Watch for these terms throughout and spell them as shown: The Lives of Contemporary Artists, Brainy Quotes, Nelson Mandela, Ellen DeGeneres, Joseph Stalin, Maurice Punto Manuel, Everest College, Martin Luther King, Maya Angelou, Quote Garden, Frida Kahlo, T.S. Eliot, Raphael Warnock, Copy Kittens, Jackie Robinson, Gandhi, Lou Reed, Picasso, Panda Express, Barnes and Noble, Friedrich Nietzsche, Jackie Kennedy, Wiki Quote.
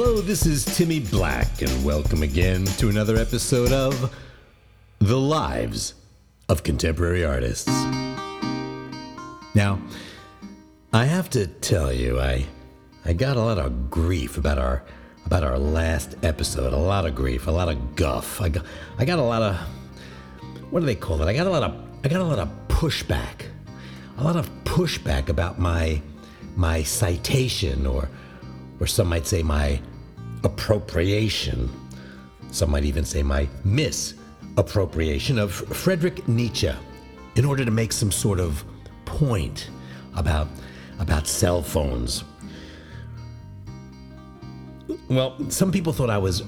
Hello, this is Timmy Black, and welcome again to another episode of The Lives of Contemporary Artists. Now, I have to tell you, I got a lot of grief about our last episode. A lot of grief, a lot of guff. I got a lot of, what do they call it? I got a lot of pushback. A lot of pushback about my citation, or some might say my appropriation. Some might even say my misappropriation of Friedrich Nietzsche in order to make some sort of point about cell phones. Well, some people thought I was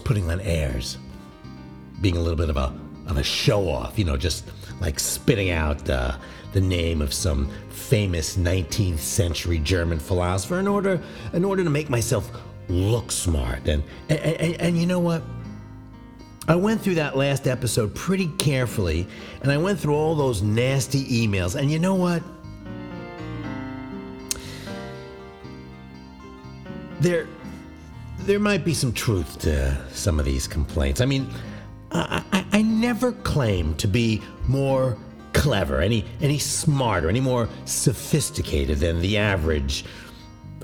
putting on airs, being a little bit of a show-off, just like spitting out the name of some famous 19th century German philosopher in order to make myself look smart. And you know what? I went through that last episode pretty carefully, and I went through all those nasty emails, and you know what? There might be some truth to some of these complaints. I mean, I never claimed to be more clever, any smarter, any more sophisticated than the average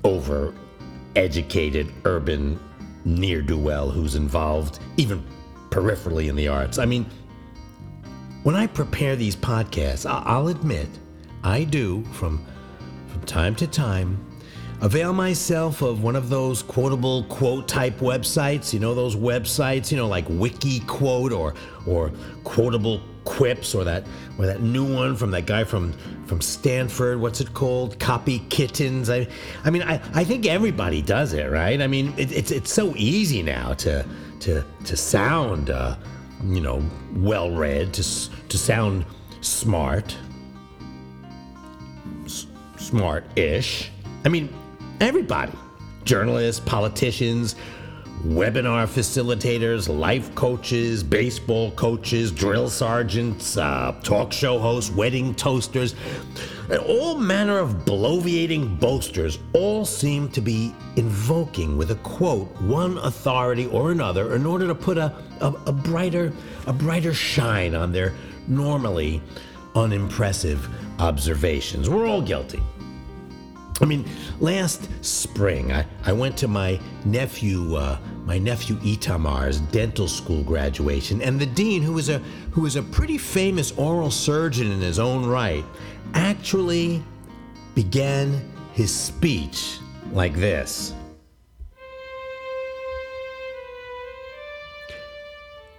over-educated urban ne'er-do-well who's involved even peripherally in the arts. I mean, when I prepare these podcasts, I'll admit I do, from time to time, avail myself of one of those quotable quote type websites, those websites, like Wiki Quote or Quotable Quips or that new one from that guy from Stanford, what's it called? Copy Kittens. I mean I think everybody does it, right? I mean it's so easy now to sound well read, to sound smart-ish. I mean, everybody, journalists, politicians, webinar facilitators, life coaches, baseball coaches, drill sergeants, talk show hosts, wedding toasters, all manner of bloviating boasters all seem to be invoking with a quote one authority or another in order to put a brighter shine on their normally unimpressive observations. We're all guilty. I mean, last spring, I went to my nephew Itamar's dental school graduation, and the dean, who was a pretty famous oral surgeon in his own right, actually began his speech like this.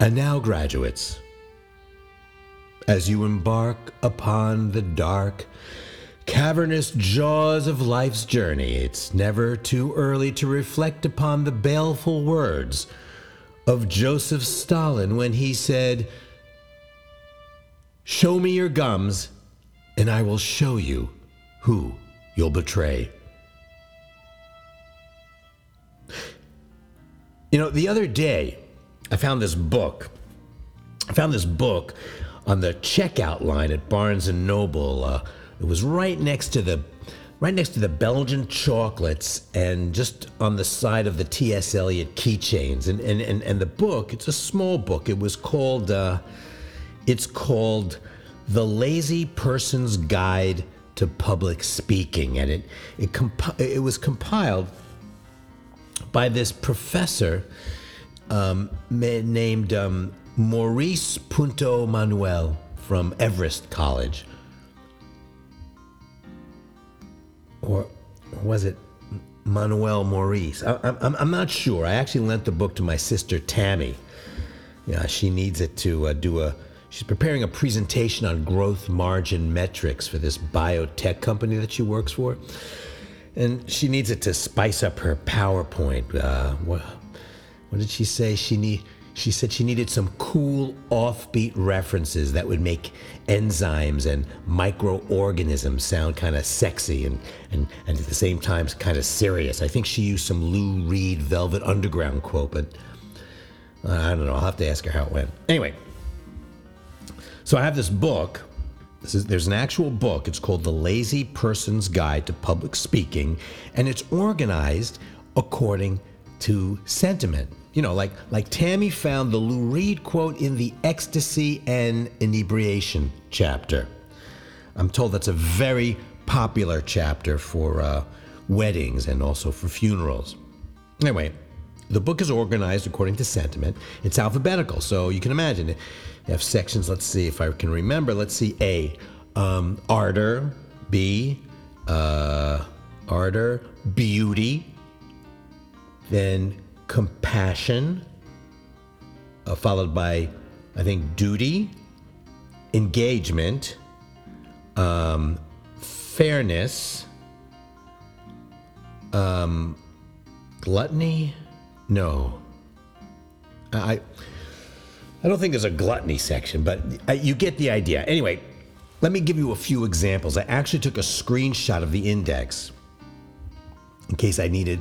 And now, graduates, as you embark upon the dark, cavernous jaws of life's journey, it's never too early to reflect upon the baleful words of Joseph Stalin when he said, "Show me your gums, and I will show you who you'll betray." The other day, I found this book on the checkout line at Barnes and Noble. It was right next to the Belgian chocolates, and just on the side of the T.S. Eliot keychains. And the book, it's a small book. It was called The Lazy Person's Guide to Public Speaking, and it was compiled by this professor named Maurice Punto Manuel from Everest College. Or was it Manuel Maurice? I'm not sure. I actually lent the book to my sister Tammy. She needs it to she's preparing a presentation on growth margin metrics for this biotech company that she works for. And she needs it to spice up her PowerPoint. What did she say? She said she needed some cool, offbeat references that would make enzymes and microorganisms sound kind of sexy and at the same time kind of serious. I think she used some Lou Reed Velvet Underground quote, but I don't know. I'll have to ask her how it went. Anyway, so I have this book. There's an actual book. It's called The Lazy Person's Guide to Public Speaking, and it's organized according to sentiment. You know, like Tammy found the Lou Reed quote in the Ecstasy and Inebriation chapter. I'm told that's a very popular chapter for weddings and also for funerals. Anyway, the book is organized according to sentiment. It's alphabetical, so you can imagine it. You have sections, let's see if I can remember. Let's see, A, ardor, B, ardor, beauty, then compassion, followed by, I think, duty, engagement, fairness, gluttony? No. I don't think there's a gluttony section, but you get the idea. Anyway, let me give you a few examples. I actually took a screenshot of the index in case I needed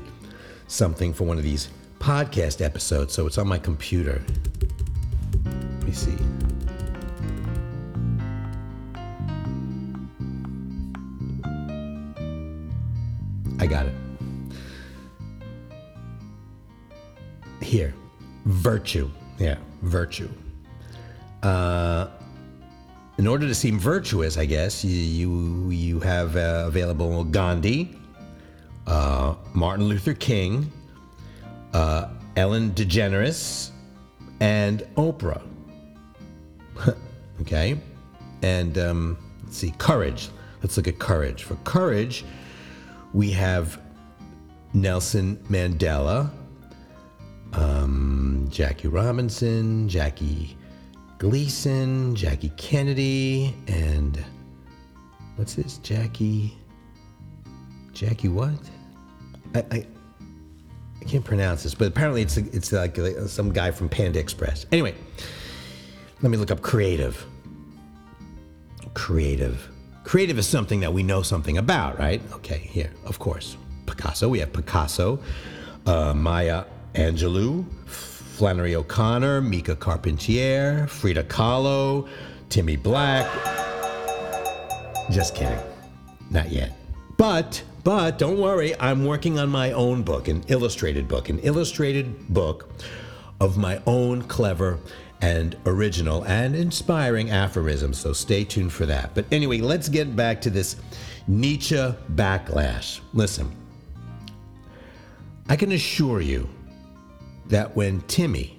something for one of these podcast episodes, so it's on my computer. Let me see. I got it. Here, virtue. Yeah, virtue. In order to seem virtuous, I guess, you have available Gandhi, Martin Luther King, Ellen DeGeneres, and Oprah. Okay? And let's see, courage. Let's look at courage. For courage, we have Nelson Mandela, Jackie Robinson, Jackie Gleason, Jackie Kennedy, and what's this? Jackie what? I can't pronounce this, but apparently it's like some guy from Panda Express. Anyway, let me look up creative. Creative is something that we know something about, right? Okay, here, of course. Picasso, we have Picasso, Maya Angelou, Flannery O'Connor, Mika Carpentier, Frida Kahlo, Timmy Black. Just kidding, not yet. But don't worry, I'm working on my own book, an illustrated book of my own clever and original and inspiring aphorisms, so stay tuned for that. But anyway, let's get back to this Nietzsche backlash. Listen, I can assure you that when Timmy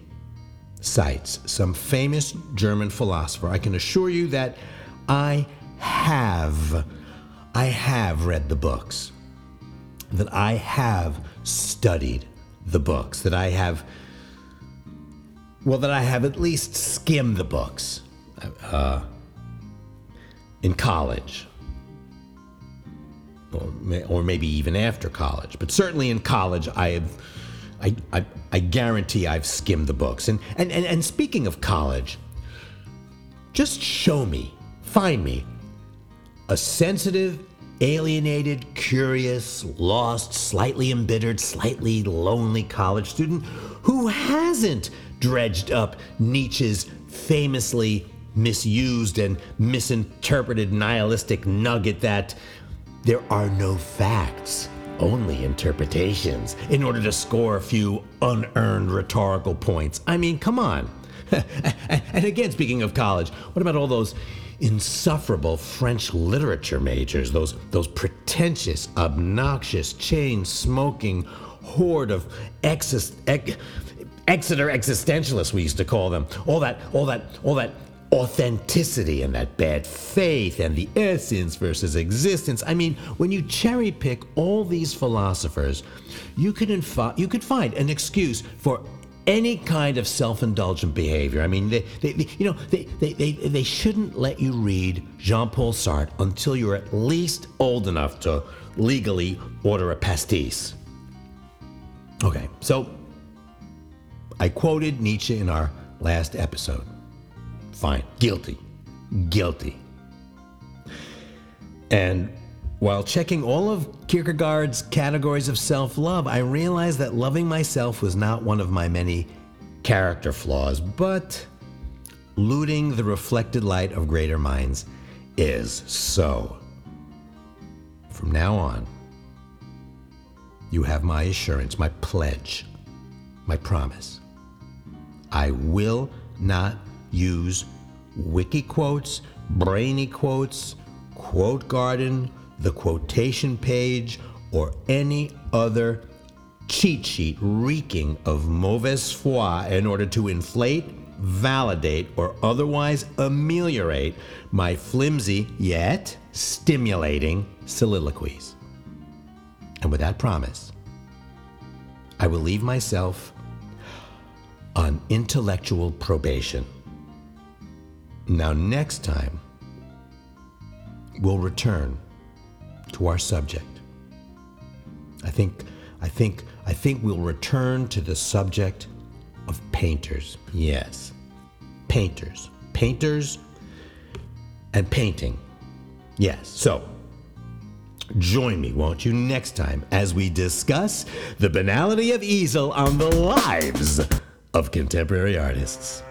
cites some famous German philosopher, I can assure you that I have read the books, that I have studied the books, that I have at least skimmed the books in college, or maybe even after college. But certainly in college, I guarantee I've skimmed the books. And speaking of college, just find me, a sensitive, alienated, curious, lost, slightly embittered, slightly lonely college student who hasn't dredged up Nietzsche's famously misused and misinterpreted nihilistic nugget that there are no facts, only interpretations, in order to score a few unearned rhetorical points. I mean, come on. And again, speaking of college, what about all those insufferable French literature majors, those pretentious, obnoxious, chain-smoking horde of Exeter existentialists, we used to call them. All that authenticity and that bad faith and the essence versus existence. I mean, when you cherry pick all these philosophers, you could find an excuse for any kind of self-indulgent behavior. I mean, they shouldn't let you read Jean-Paul Sartre until you're at least old enough to legally order a pastis. Okay, so I quoted Nietzsche in our last episode. Fine. Guilty. And while checking all of Kierkegaard's categories of self-love, I realized that loving myself was not one of my many character flaws, but looting the reflected light of greater minds is so. From now on, you have my assurance, my pledge my promise. I will not use Wiki Quotes, Brainy Quotes, Quote Garden, The Quotation Page, or any other cheat sheet reeking of mauvaise foi in order to inflate, validate, or otherwise ameliorate my flimsy yet stimulating soliloquies. And with that promise, I will leave myself on intellectual probation. Now, next time, we'll return to our subject. I think we'll return to the subject of painters. Yes, painters. Painters and painting. Yes, so join me, won't you, next time as we discuss the banality of easel on the lives of contemporary artists.